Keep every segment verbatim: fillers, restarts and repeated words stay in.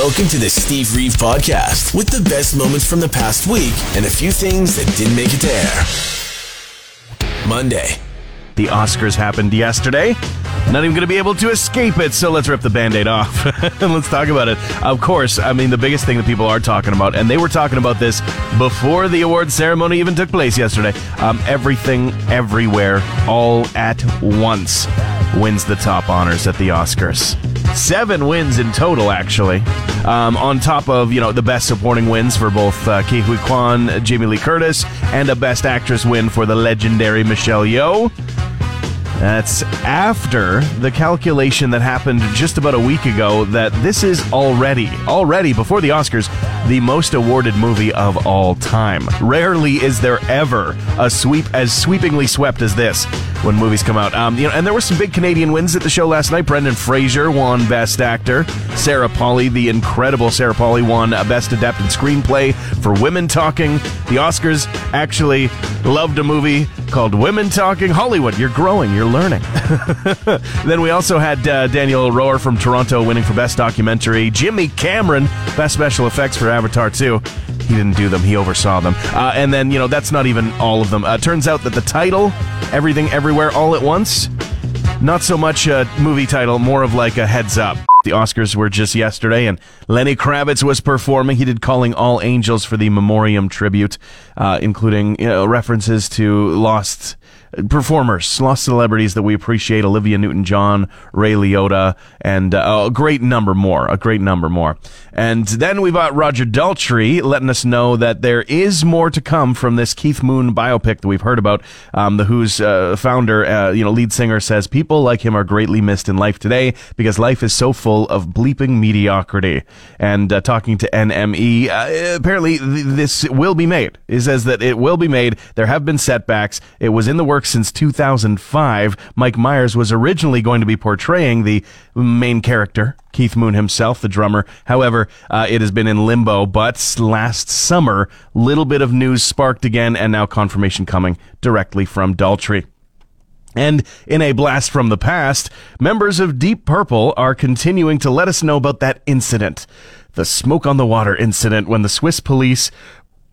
Welcome to the Steve Reeve Podcast with the best moments from the past week and a few things that didn't make it to air. Monday. The Oscars happened yesterday. Not even going to be able to escape it, so let's rip the Band-Aid off and let's talk about it. Of course, I mean, the biggest thing that people are talking about, and they were talking about this before the award ceremony even took place yesterday, um, Everything Everywhere All At Once wins the top honors at the Oscars. Seven wins in total, actually, um, on top of, you know, the best supporting wins for both uh, Ke Huy Quan, Jamie Lee Curtis, and a best actress win for the legendary Michelle Yeoh. That's after the calculation that happened just about a week ago that this is already, already before the Oscars, the most awarded movie of all time. Rarely is there ever a sweep as sweepingly swept as this when movies come out. Um, you know, and there were some big Canadian wins at the show last night. Brendan Fraser won Best Actor. Sarah Polley, the incredible Sarah Polley, won Best Adapted Screenplay for Women Talking. The Oscars actually loved a movie called Women Talking. Hollywood, you're growing, you're learning. Then we also had uh, Daniel Roher from Toronto winning for Best Documentary. Jimmy Cameron, Best Special Effects for Avatar two. He didn't do them, he oversaw them. Uh, and then, you know, that's not even all of them. Uh, turns out that the title, Everything Everywhere All At Once, not so much a movie title, more of like a heads up. The Oscars were just yesterday, and Lenny Kravitz was performing. He did Calling All Angels for the Memoriam tribute, uh, including, you know, references to lost performers, lost celebrities that we appreciate, Olivia Newton-John, Ray Liotta, and uh, a great number more, a great number more. And then we've got Roger Daltrey letting us know that there is more to come from this Keith Moon biopic that we've heard about. Um, the Who's uh, founder, uh, you know, lead singer says, people like him are greatly missed in life today because life is so full of bleeping mediocrity. And uh, talking to N M E, uh, apparently th- this will be made. It says that it will be made. There have been setbacks. It was in the works since two thousand five. Mike Myers was originally going to be portraying the main character, Keith Moon himself, the drummer. However, uh, it has been in limbo, but last summer, little bit of news sparked again, and now confirmation coming directly from Daltrey. And in a blast from the past, members of Deep Purple are continuing to let us know about that incident, the Smoke on the Water incident, when the Swiss police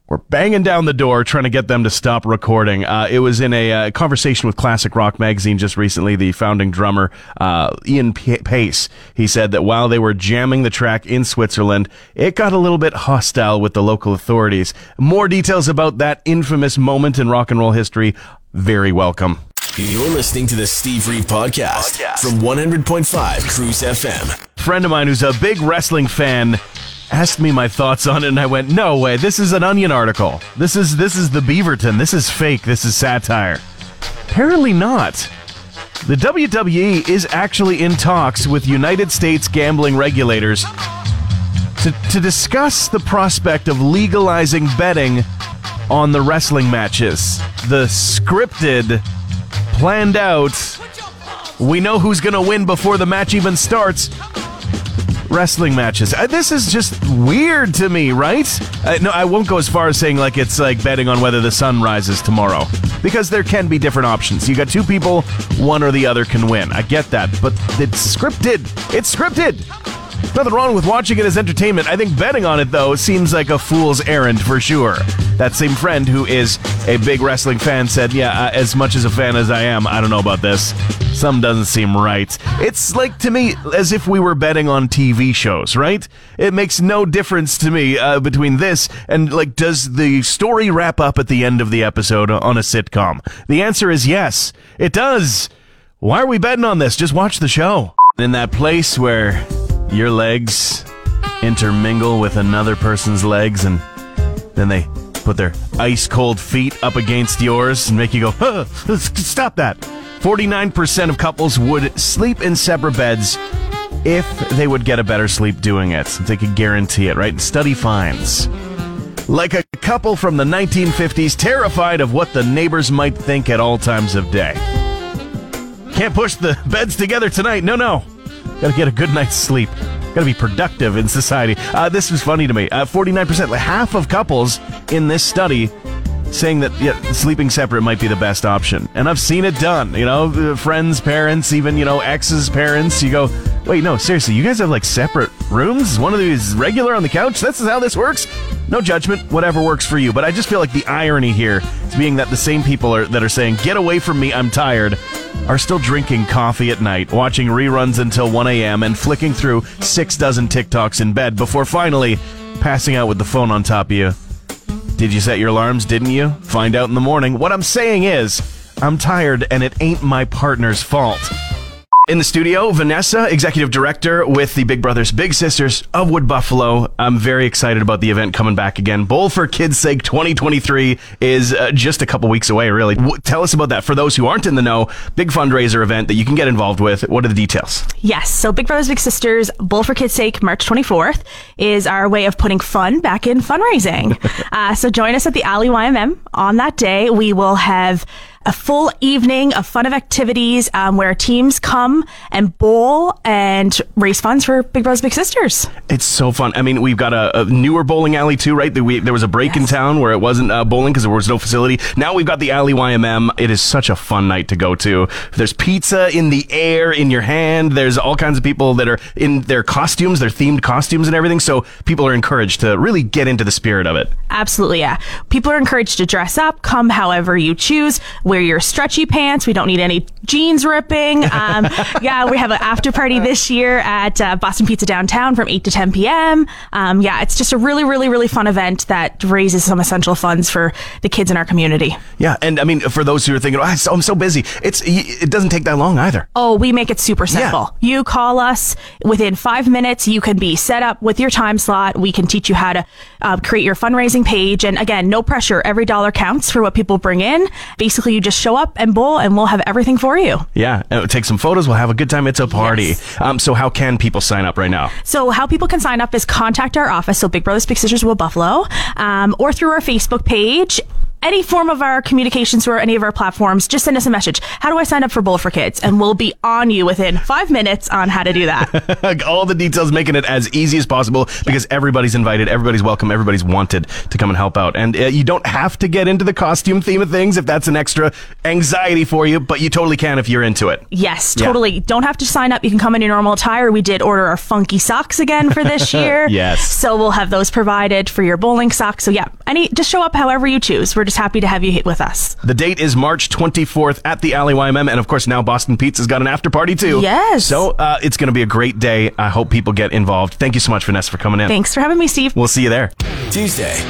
We're banging down the door trying to get them to stop recording. Uh, it was in a uh, conversation with Classic Rock Magazine just recently. The founding drummer, uh, Ian P- Pace, he said that while they were jamming the track in Switzerland, it got a little bit hostile with the local authorities. More details about that infamous moment in rock and roll history, very welcome. You're listening to the Steve Reeve Podcast, Podcast. from one hundred point five Cruise F M. A friend of mine who's a big wrestling fan asked me my thoughts on it, and I went, no way, this is an Onion article. This is this is the Beaverton. This is fake. This is satire. Apparently not. The W W E is actually in talks with United States gambling regulators to, to discuss the prospect of legalizing betting on the wrestling matches. The scripted, planned out, we know who's going to win before the match even starts wrestling matches. Uh, this is just weird to me, right? Uh, no, I won't go as far as saying like it's like betting on whether the sun rises tomorrow, because there can be different options. You got two people, one or the other can win. I get that, but it's scripted. It's scripted. Nothing wrong with watching it as entertainment. I think betting on it, though, seems like a fool's errand for sure. That same friend who is a big wrestling fan said, yeah, uh, as much as a fan as I am, I don't know about this. Something doesn't seem right. It's like, to me, as if we were betting on T V shows, right? It makes no difference to me uh, between this and, like, does the story wrap up at the end of the episode on a sitcom? The answer is yes, it does. Why are we betting on this? Just watch the show. In that place where your legs intermingle with another person's legs, and then they put their ice-cold feet up against yours and make you go, huh, stop that. forty-nine percent of couples would sleep in separate beds if they would get a better sleep doing it. They could guarantee it, right? Study finds. Like a couple from the nineteen fifties, terrified of what the neighbors might think at all times of day. Can't push the beds together tonight. No, no. Gotta get a good night's sleep. Gotta be productive in society. Uh, this was funny to me. Uh, forty-nine percent, like half of couples in this study saying that yeah, sleeping separate might be the best option. And I've seen it done. You know, friends, parents, even, you know, ex's parents. You go, Wait, no, seriously, you guys have like separate rooms? One of these regular on the couch? This is how this works? No judgment, whatever works for you. But I just feel like the irony here is being that the same people are, that are saying, get away from me, I'm tired, are still drinking coffee at night, watching reruns until one a.m. and flicking through six dozen TikToks in bed before finally passing out with the phone on top of you. Did you set your alarms, didn't you? Find out in the morning. What I'm saying is, I'm tired and it ain't my partner's fault. In the studio, Vanessa, executive director with the Big Brothers Big Sisters of Wood Buffalo. I'm very excited about the event coming back again. Bowl for Kids' Sake twenty twenty-three is uh, just a couple weeks away, really. W- tell us about that. For those who aren't in the know, big fundraiser event that you can get involved with. What are the details? Yes. So Big Brothers Big Sisters, Bowl for Kids' Sake, March twenty-fourth, is our way of putting fun back in fundraising. uh, so join us at the Alley Y M M on that day. We will have a full evening of fun of activities um, where teams come and bowl and raise funds for Big Brothers Big Sisters. It's so fun. I mean, we've got a, a newer bowling alley too, right? The, we, there was a break yes. in town where it wasn't uh, bowling because there was no facility. Now we've got the Alley Y M M. It is such a fun night to go to. There's pizza in the air, in your hand. There's all kinds of people that are in their costumes, their themed costumes and everything. So people are encouraged to really get into the spirit of it. Absolutely, yeah. People are encouraged to dress up, come however you choose. We're your stretchy pants. We don't need any jeans ripping. Um, yeah, we have an after party this year at uh, Boston Pizza Downtown from eight to ten p.m. Um, yeah, it's just a really, really, really fun event that raises some essential funds for the kids in our community. Yeah, and I mean, for those who are thinking, oh, I'm so busy, it's it doesn't take that long either. Oh, we make it super simple. Yeah. You call us. Within five minutes, you can be set up with your time slot. We can teach you how to uh, create your fundraising page. And again, no pressure. Every dollar counts for what people bring in. Basically, you just just show up and bowl and we'll have everything for you. Yeah, take some photos, we'll have a good time. It's a party. Yes. Um, so how can people sign up right now? So how people can sign up is contact our office, so Big Brothers Big Sisters Wood Buffalo, um, or through our Facebook page. Any form of our communications or any of our platforms, just send us a message. How do I sign up for Bowl for Kids? And we'll be on you within five minutes on how to do that. All the details, making it as easy as possible because yeah. everybody's invited, everybody's welcome, everybody's wanted to come and help out. And uh, you don't have to get into the costume theme of things if that's an extra anxiety for you, but you totally can if you're into it. Yes, totally. Yeah. Don't have to sign up. You can come in your normal attire. We did order our funky socks again for this year. Yes. So we'll have those provided for your bowling socks. So yeah, any just show up however you choose. We're just happy to have you hit with us. The date is March twenty-fourth at the Alley Y M M, and of course now Boston Pizza's got an after party too. Yes. So uh, it's going to be a great day. I hope people get involved. Thank you so much, Vanessa, for coming in. Thanks for having me, Steve. We'll see you there. Tuesday.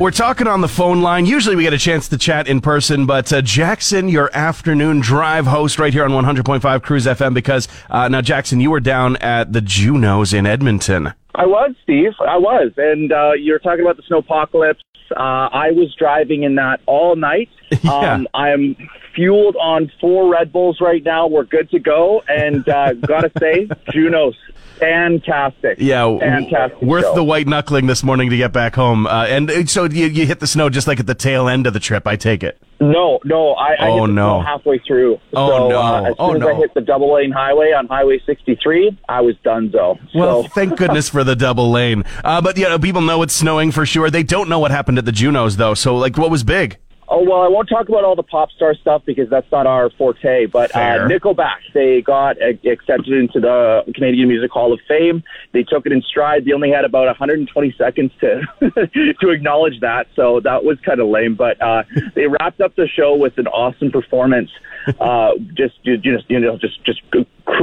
We're talking on the phone line. Usually we get a chance to chat in person, but uh, Jackson, your afternoon drive host right here on one hundred point five Cruise F M, because uh, now, Jackson, you were down at the Junos in Edmonton. I was, Steve. I was. And uh, you were talking about the snowpocalypse. Uh, I was driving in that all night. Yeah. Um, I'm fueled on four Red Bulls right now. We're good to go. And uh, gotta say, Junos, fantastic. Yeah, fantastic. Worth show. The white knuckling this morning to get back home. Uh, and so you, you hit the snow just like at the tail end of the trip, I take it. No, no, I, I oh, hit the no. snow halfway through. Oh, so, no. Uh, as soon oh, as no. I hit the double lane highway on Highway sixty-three, I was donezo. So. Well, thank goodness for the double lane. Uh, but, you know, people know it's snowing for sure. They don't know what happened at the Junos, though. So, like, what was big? Oh, well, I won't talk about all the pop star stuff because that's not our forte, but uh, Nickelback, they got accepted into the Canadian Music Hall of Fame. They took it in stride. They only had about one hundred twenty seconds to to acknowledge that, so that was kind of lame, but uh, they wrapped up the show with an awesome performance, uh, just, you know, just, just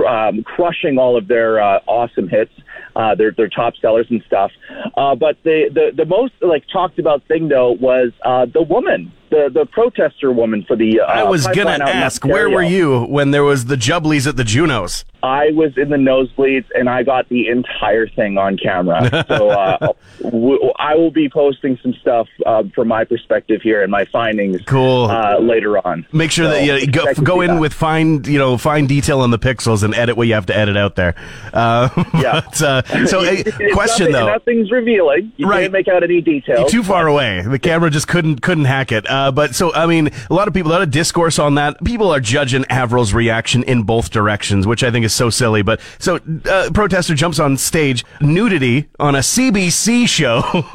um, crushing all of their uh, awesome hits. Uh, they're, they're top sellers and stuff. Uh, but the, the, the most like talked about thing, though, was uh, the woman, the, the protester woman for the uh, I was going to ask, where were you when there was the jubblies at the Junos? I was in the nosebleeds, and I got the entire thing on camera. So uh, w- I will be posting some stuff uh, from my perspective here and my findings cool. uh, later on. Make sure so that you go, go in that. with fine, you know, fine detail on the pixels and edit what you have to edit out there. Uh, yeah. But, uh, so, a question nothing, though, nothing's revealing. You right. can't make out any details. You're too far away. The camera just couldn't couldn't hack it. Uh, Uh, but so, I mean, a lot of people, a lot of discourse on that. People are judging Avril's reaction in both directions, which I think is so silly. But so, uh, protester jumps on stage, nudity on a C B C show,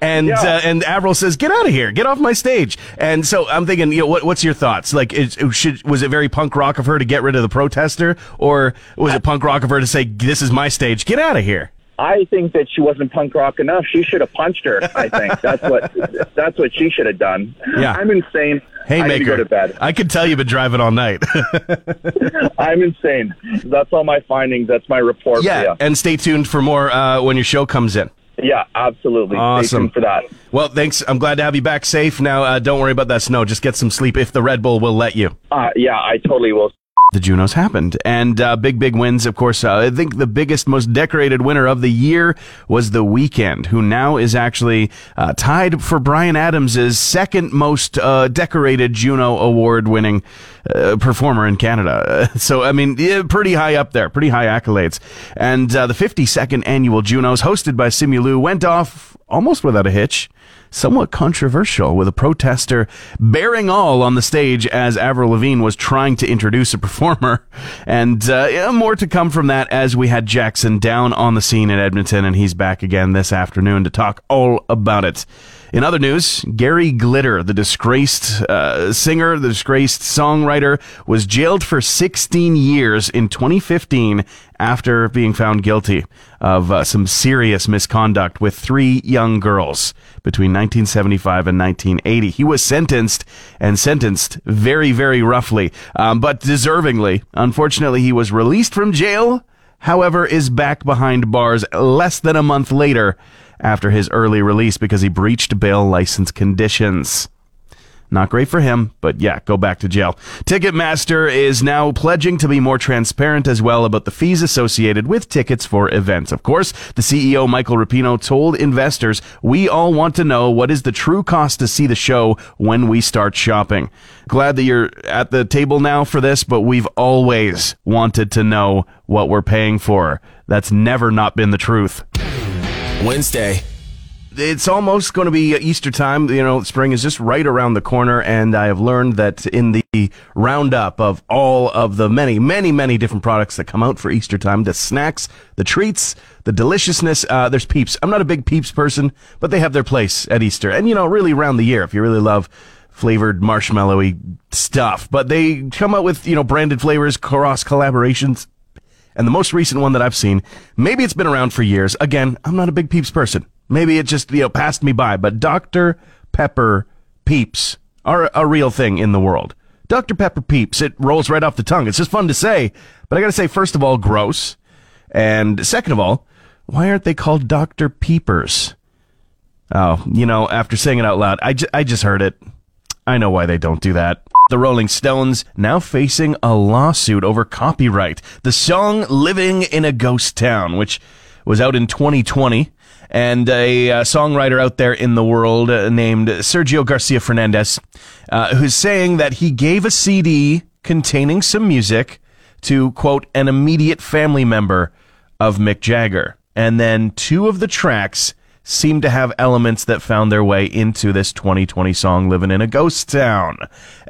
and yeah. uh, and Avril says, "Get out of here, get off my stage." And so I'm thinking, you know, what what's your thoughts? Like, it, it should was it very punk rock of her to get rid of the protester, or was it punk rock of her to say, "This is my stage, get out of here"? I think that she wasn't punk rock enough. She should have punched her, I think. That's what that's what she should have done. Yeah. I'm insane. Haymaker. I need to go to bed. I can tell you've been driving all night. I'm insane. That's all my findings. That's my report. Yeah, for you. And stay tuned for more uh, when your show comes in. Yeah, absolutely. Awesome. Stay tuned for that. Well, thanks. I'm glad to have you back safe. Now, uh, don't worry about that snow. Just get some sleep if the Red Bull will let you. Uh, yeah, I totally will. The Junos happened, and uh, big, big wins, of course. Uh, I think the biggest, most decorated winner of the year was The Weeknd, who now is actually uh, tied for Bryan Adams' second most uh, decorated Juno Award-winning uh, performer in Canada. Uh, so, I mean, yeah, pretty high up there, pretty high accolades. And uh, the fifty-second annual Junos, hosted by Simu Liu, went off almost without a hitch. Somewhat controversial, with a protester bearing all on the stage as Avril Lavigne was trying to introduce a performer. And uh, yeah, more to come from that, as we had Jackson down on the scene in Edmonton, and he's back again this afternoon to talk all about it. In other news, Gary Glitter, the disgraced uh, singer, the disgraced songwriter, was jailed for sixteen years in twenty fifteen after being found guilty of uh, some serious misconduct with three young girls between nineteen seventy-five and nineteen eighty. He was sentenced, and sentenced very, very roughly, um, but deservingly. Unfortunately, he was released from jail, however, is back behind bars less than a month later after his early release because he breached bail license conditions. Not great for him, but yeah, go back to jail. Ticketmaster is now pledging to be more transparent as well about the fees associated with tickets for events. Of course, the C E O, Michael Rapino, told investors, "We all want to know what is the true cost to see the show when we start shopping." Glad that you're at the table now for this, but we've always wanted to know what we're paying for. That's never not been the truth. Wednesday. It's almost going to be Easter time. You know, spring is just right around the corner, and I have learned that in the roundup of all of the many, many, many different products that come out for Easter time, the snacks, the treats, the deliciousness, uh, there's Peeps. I'm not a big Peeps person, but they have their place at Easter. And, you know, really around the year, if you really love flavored marshmallowy stuff. But they come out with, you know, branded flavors, cross collaborations. And the most recent one that I've seen, maybe it's been around for years. Again, I'm not a big Peeps person. Maybe it just, you know, passed me by. But Doctor Pepper Peeps are a real thing in the world. Doctor Pepper Peeps, it rolls right off the tongue. It's just fun to say. But I got to say, first of all, gross. And second of all, why aren't they called Doctor Peepers? Oh, you know, after saying it out loud, I, ju- I just heard it. I know why they don't do that. The Rolling Stones now facing a lawsuit over copyright. The song Living in a Ghost Town, which was out in twenty twenty, and a uh, songwriter out there in the world uh, named Sergio Garcia Fernandez, uh, who's saying that he gave a C D containing some music to, quote, an immediate family member of Mick Jagger. And then two of the tracks seem to have elements that found their way into this twenty twenty song, Living in a Ghost Town.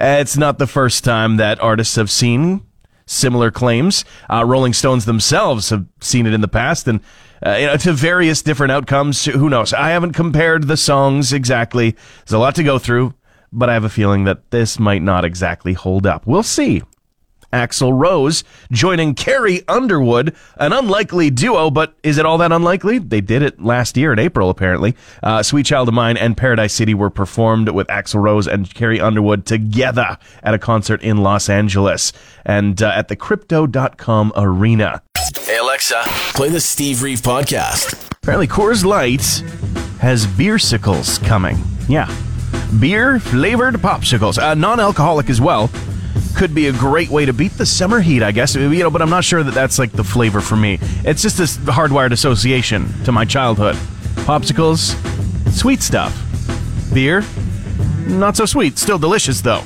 It's not the first time that artists have seen similar claims. Uh, Rolling Stones themselves have seen it in the past, and uh, you know, to various different outcomes. Who knows? I haven't compared the songs exactly. There's a lot to go through, but I have a feeling that this might not exactly hold up. We'll see. Axel Rose joining Carrie Underwood, an unlikely duo, but is it all that unlikely? They did it last year in April, apparently. Uh, Sweet Child of Mine and Paradise City were performed with Axel Rose and Carrie Underwood together at a concert in Los Angeles and uh, at the Crypto dot com Arena. Hey, Alexa, play the Steve Reeve podcast. Apparently Coors Light has beersicles coming. Yeah, beer-flavored popsicles, uh, non-alcoholic as well. Could be a great way to beat the summer heat, I guess, you know, but I'm not sure that that's like the flavor for me. It's just this hardwired association to my childhood. Popsicles, sweet stuff. Beer, not so sweet, still delicious though.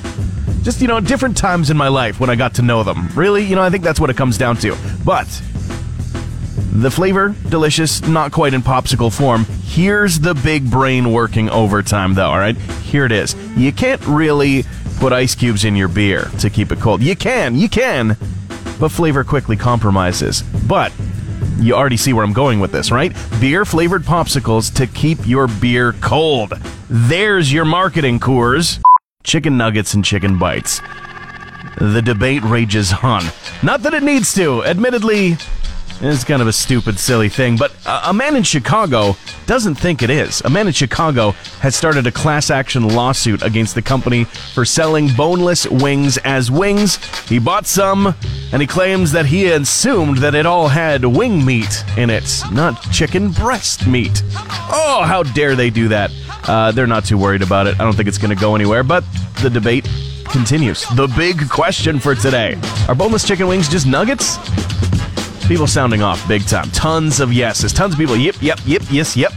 Just, you know, different times in my life when I got to know them. Really, you know, I think that's what it comes down to. But The flavor, delicious, not quite in popsicle form. Here's the big brain working overtime, though, all right? Here it is. You can't really put ice cubes in your beer to keep it cold. You can, you can, but flavor quickly compromises. But you already see where I'm going with this, right? Beer-flavored popsicles to keep your beer cold. There's your marketing, Coors. Chicken nuggets and chicken bites. The debate rages on. Not that it needs to. Admittedly, it's kind of a stupid, silly thing, but a man in Chicago doesn't think it is. A man in Chicago has started a class action lawsuit against the company for selling boneless wings as wings. He bought some, and he claims that he assumed that it all had wing meat in it, not chicken breast meat. Oh, how dare they do that? Uh, they're not too worried about it. I don't think it's going to go anywhere, but the debate continues. The big question for today: are boneless chicken wings just nuggets? People sounding off big time. Tons of yeses. Tons of people. Yep, yep, yep, yes, yep.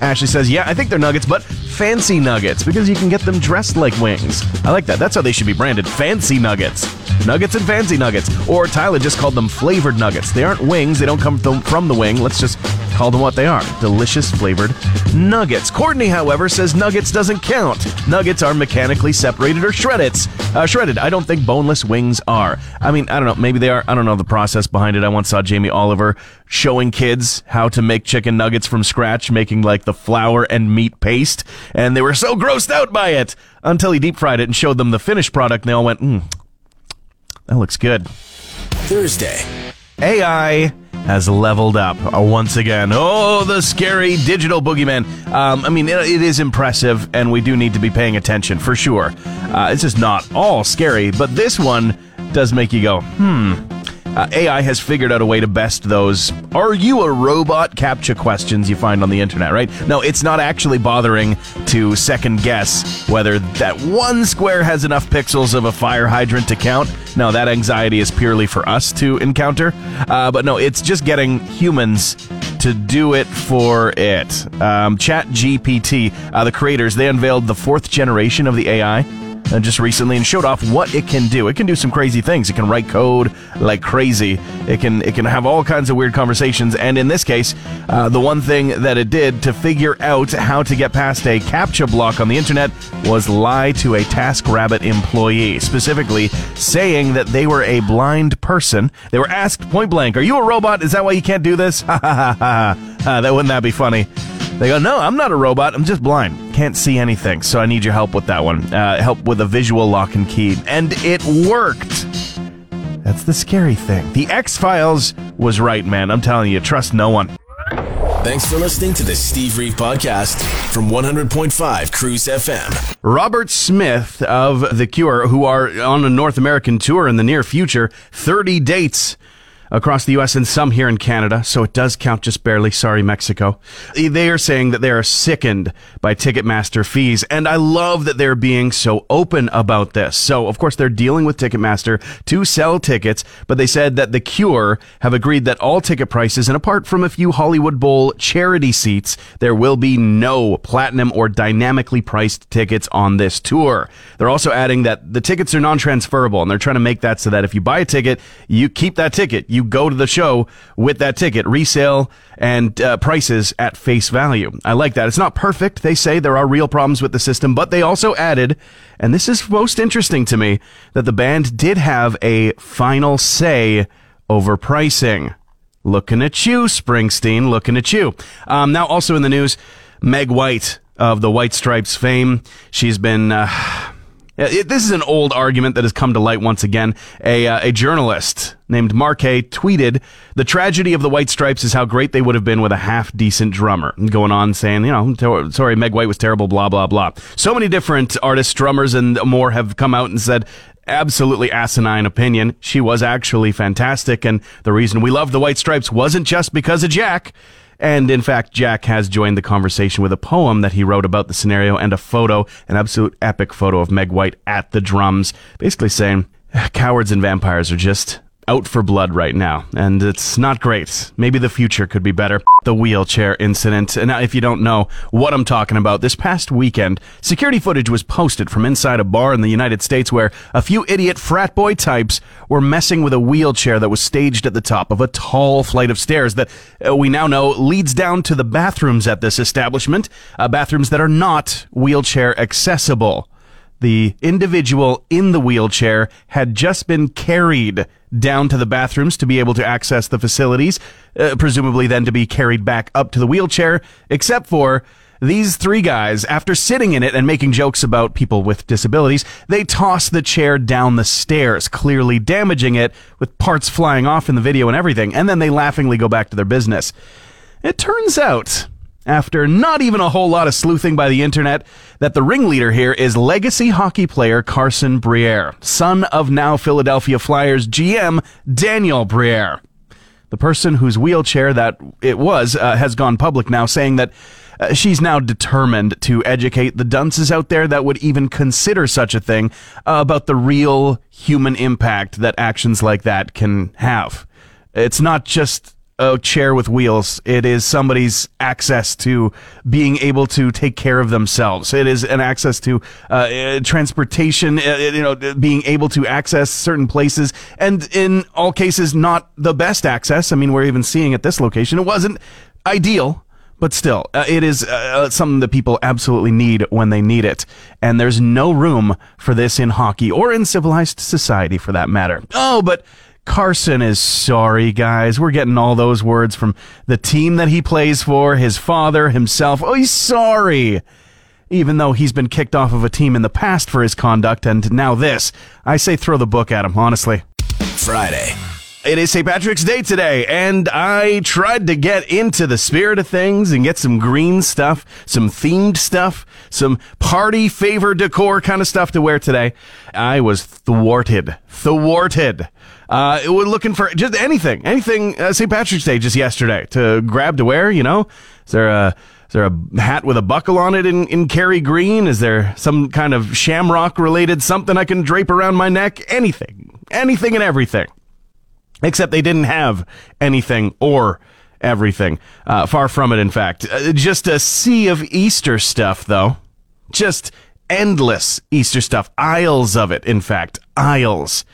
Ashley says, yeah, I think they're nuggets, but fancy nuggets, because you can get them dressed like wings. I like that. That's how they should be branded. Fancy nuggets. Nuggets and fancy nuggets. Or Tyler just called them flavored nuggets. They aren't wings. They don't come from the wing. Let's just call them what they are. Delicious flavored nuggets. Courtney, however, says nuggets doesn't count. Nuggets are mechanically separated or shredded. Uh, shredded. I don't think boneless wings are. I mean, I don't know. Maybe they are. I don't know the process behind it. I once saw Jamie Oliver showing kids how to make chicken nuggets from scratch, making like the flour and meat paste, and they were so grossed out by it until he deep fried it and showed them the finished product, and they all went, hmm, that looks good. Thursday. A I has leveled up uh, once again. Oh, the scary digital boogeyman. Um, I mean, it, it is impressive, and we do need to be paying attention for sure. Uh, it's just not all scary, but this one does make you go, hmm. Uh, A I has figured out a way to best those "Are you a robot?" CAPTCHA questions you find on the internet, right? No, it's not actually bothering to second guess whether that one square has enough pixels of a fire hydrant to count. No, that anxiety is purely for us to encounter. Uh, but no, it's just getting humans to do it for it. Um, Chat G P T, uh, the creators, they unveiled the fourth generation of the A I. Uh, just recently, and showed off what it can do. It can do some crazy things. It can write code like crazy. It can it can have all kinds of weird conversations. And in this case, uh, the one thing that it did to figure out how to get past a CAPTCHA block on the internet was lie to a TaskRabbit employee, specifically saying that they were a blind person. They were asked point blank, "Are you a robot? Is that why you can't do this?" Ha ha ha ha. That wouldn't that be funny? They go, "No, I'm not a robot. I'm just blind. Can't see anything. So I need your help with that one. Uh, help with a visual lock and key." And it worked. That's the scary thing. The X-Files was right, man. I'm telling you, trust no one. Thanks for listening to the Steve Reeve Podcast from one hundred point five Cruise F M. Robert Smith of The Cure, who are on a North American tour in the near future, thirty dates. Across the U S and some here in Canada, so it does count just barely. Sorry, Mexico. They are saying that they are sickened by Ticketmaster fees, and I love that they're being so open about this. So, of course, they're dealing with Ticketmaster to sell tickets, but they said that The Cure have agreed that all ticket prices, and apart from a few Hollywood Bowl charity seats, there will be no platinum or dynamically priced tickets on this tour. They're also adding that the tickets are non-transferable, and they're trying to make that so that if you buy a ticket, you keep that ticket. You go to the show with that ticket, resale and uh, prices at face value. I like that. It's not perfect. They say there are real problems with the system, but they also added, and this is most interesting to me, that the band did have a final say over pricing. Looking at you, Springsteen, looking at you. Um, now also in the news, Meg White of the White Stripes fame. She's been... Uh, It, this is an old argument that has come to light once again. A, uh, a journalist named Marquet tweeted, "The tragedy of the White Stripes is how great they would have been with a half-decent drummer." Going on saying, you know, ter- sorry, Meg White was terrible, blah, blah, blah. So many different artists, drummers, and more have come out and said, absolutely asinine opinion. She was actually fantastic, and the reason we loved the White Stripes wasn't just because of Jack. And in fact, Jack has joined the conversation with a poem that he wrote about the scenario and a photo, an absolute epic photo of Meg White at the drums, basically saying, cowards and vampires are just out for blood right now, and it's not great. Maybe the future could be better. The wheelchair incident. And if you don't know what I'm talking about, this past weekend, security footage was posted from inside a bar in the United States where a few idiot frat boy types were messing with a wheelchair that was staged at the top of a tall flight of stairs that uh, we now know leads down to the bathrooms at this establishment, uh, bathrooms that are not wheelchair accessible. The individual in the wheelchair had just been carried down to the bathrooms to be able to access the facilities, uh, presumably then to be carried back up to the wheelchair, except for these three guys, after sitting in it and making jokes about people with disabilities, they tossed the chair down the stairs, clearly damaging it, with parts flying off in the video and everything, and then they laughingly go back to their business. It turns out, after not even a whole lot of sleuthing by the internet, that the ringleader here is legacy hockey player Carson Briere, son of now Philadelphia Flyers G M Daniel Briere. The person whose wheelchair that it was uh, has gone public now, saying that uh, she's now determined to educate the dunces out there that would even consider such a thing uh, about the real human impact that actions like that can have. It's not just a chair with wheels. It is somebody's access to being able to take care of themselves. It is an access to uh, transportation, uh, you know, being able to access certain places, and in all cases, not the best access. I mean, we're even seeing at this location, it wasn't ideal, but still, uh, it is uh, something that people absolutely need when they need it. And there's no room for this in hockey or in civilized society for that matter. Oh, but Carson is sorry, guys. We're getting all those words from the team that he plays for, his father, himself. Oh, he's sorry. Even though he's been kicked off of a team in the past for his conduct, and now this. I say throw the book at him, honestly. Friday. It is Saint Patrick's Day today, and I tried to get into the spirit of things and get some green stuff, some themed stuff, some party favor decor kind of stuff to wear today. I was thwarted. Thwarted. Uh, we're looking for just anything, anything uh, Saint Patrick's Day just yesterday to grab to wear, you know? Is there a... Is there a hat with a buckle on it in, in Kerry green? Is there some kind of shamrock-related something I can drape around my neck? Anything. Anything and everything. Except they didn't have anything or everything. Uh, far from it, in fact. Uh, just a sea of Easter stuff, though. Just endless Easter stuff. Aisles of it, in fact. Aisles.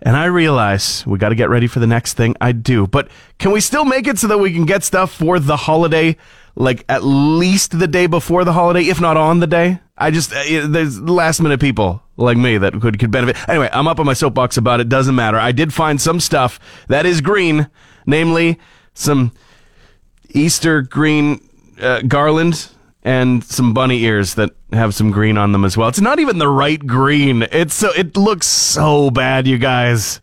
And I realize we got to get ready for the next thing I do. But can we still make it so that we can get stuff for the holiday, like at least the day before the holiday, if not on the day? I just, uh, there's last minute people like me that could, could benefit. Anyway, I'm up on my soapbox about it. Doesn't matter. I did find some stuff that is green, namely some Easter green uh, garland and some bunny ears that have some green on them as well. It's not even the right green. It's so, it looks so bad, you guys.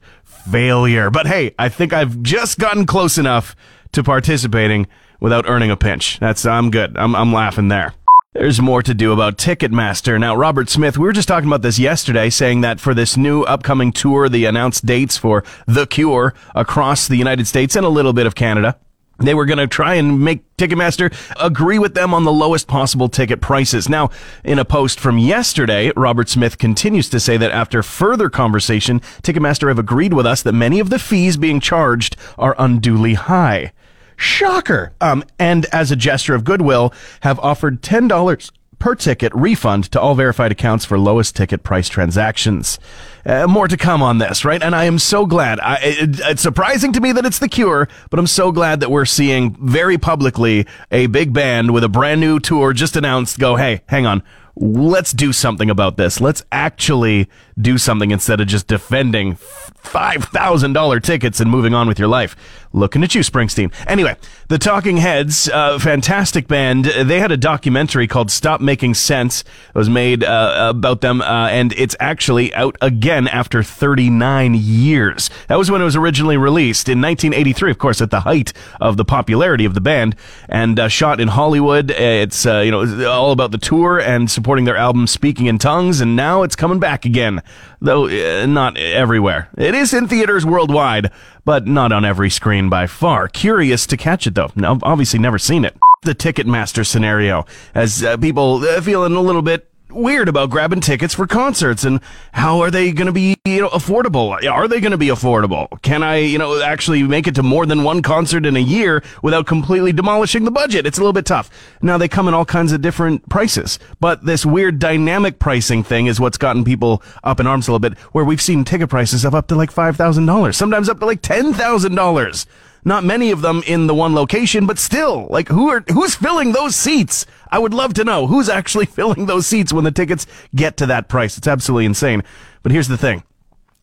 Failure. But hey, I think I've just gotten close enough to participating without earning a pinch. That's, I'm good. I'm, I'm laughing there. There's more to do about Ticketmaster. Now, Robert Smith, we were just talking about this yesterday, saying that for this new upcoming tour, the announced dates for The Cure across the United States and a little bit of Canada, they were going to try and make Ticketmaster agree with them on the lowest possible ticket prices. Now, in a post from yesterday, Robert Smith continues to say that after further conversation, Ticketmaster have agreed with us that many of the fees being charged are unduly high. Shocker! Um, and as a gesture of goodwill, have offered ten dollars per ticket refund to all verified accounts for lowest ticket price transactions. Uh, more to come on this, right? And I am so glad. I, it, it's surprising to me that it's The Cure, but I'm so glad that we're seeing very publicly a big band with a brand new tour just announced go, hey, hang on, let's do something about this. Let's actually do something instead of just defending five thousand dollars tickets and moving on with your life. Looking at you, Springsteen. Anyway, the Talking Heads, uh, fantastic band. They had a documentary called Stop Making Sense. It was made uh, about them, uh, and it's actually out again after thirty-nine years. That was when it was originally released in nineteen eighty-three, of course, at the height of the popularity of the band, and uh, shot in Hollywood. It's, uh, you know, all about the tour and support supporting their album Speaking in Tongues, and now it's coming back again, though uh, not everywhere. It is in theaters worldwide, but not on every screen by far. Curious to catch it, though. No, obviously never seen it. The Ticketmaster scenario, as uh, people uh, feeling a little bit weird about grabbing tickets for concerts, and how are they going to be, you know, affordable? Are they going to be affordable? Can I, you know, actually make it to more than one concert in a year without completely demolishing the budget? It's a little bit tough. Now, they come in all kinds of different prices, but this weird dynamic pricing thing is what's gotten people up in arms a little bit, where we've seen ticket prices of up to like five thousand dollars, sometimes up to like ten thousand dollars. Not many of them in the one location, but still, like, who are who's filling those seats? I would love to know who's actually filling those seats when the tickets get to that price. It's absolutely insane. But here's the thing.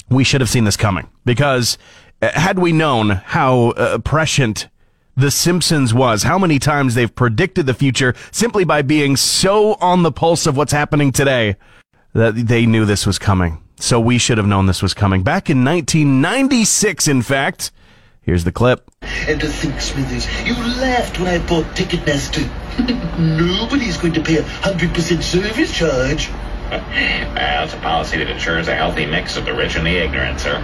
We should have seen this coming, because had we known how uh, prescient The Simpsons was, how many times they've predicted the future simply by being so on the pulse of what's happening today, that they knew this was coming. So we should have known this was coming. Back in nineteen ninety-six, in fact. Here's the clip. And to think, Smithers, you laughed when I bought Ticketmaster. Nobody's going to pay a one hundred percent service charge. That's a policy that ensures a healthy mix of the rich and the ignorant, sir.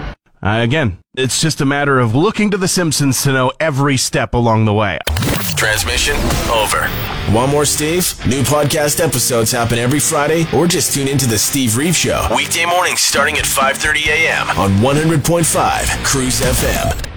Uh, again, it's just a matter of looking to The Simpsons to know every step along the way. Transmission over. One more, Steve? New podcast episodes happen every Friday, or just tune into The Steve Reeve Show. Weekday mornings starting at five thirty a.m. on one hundred point five Cruise F M.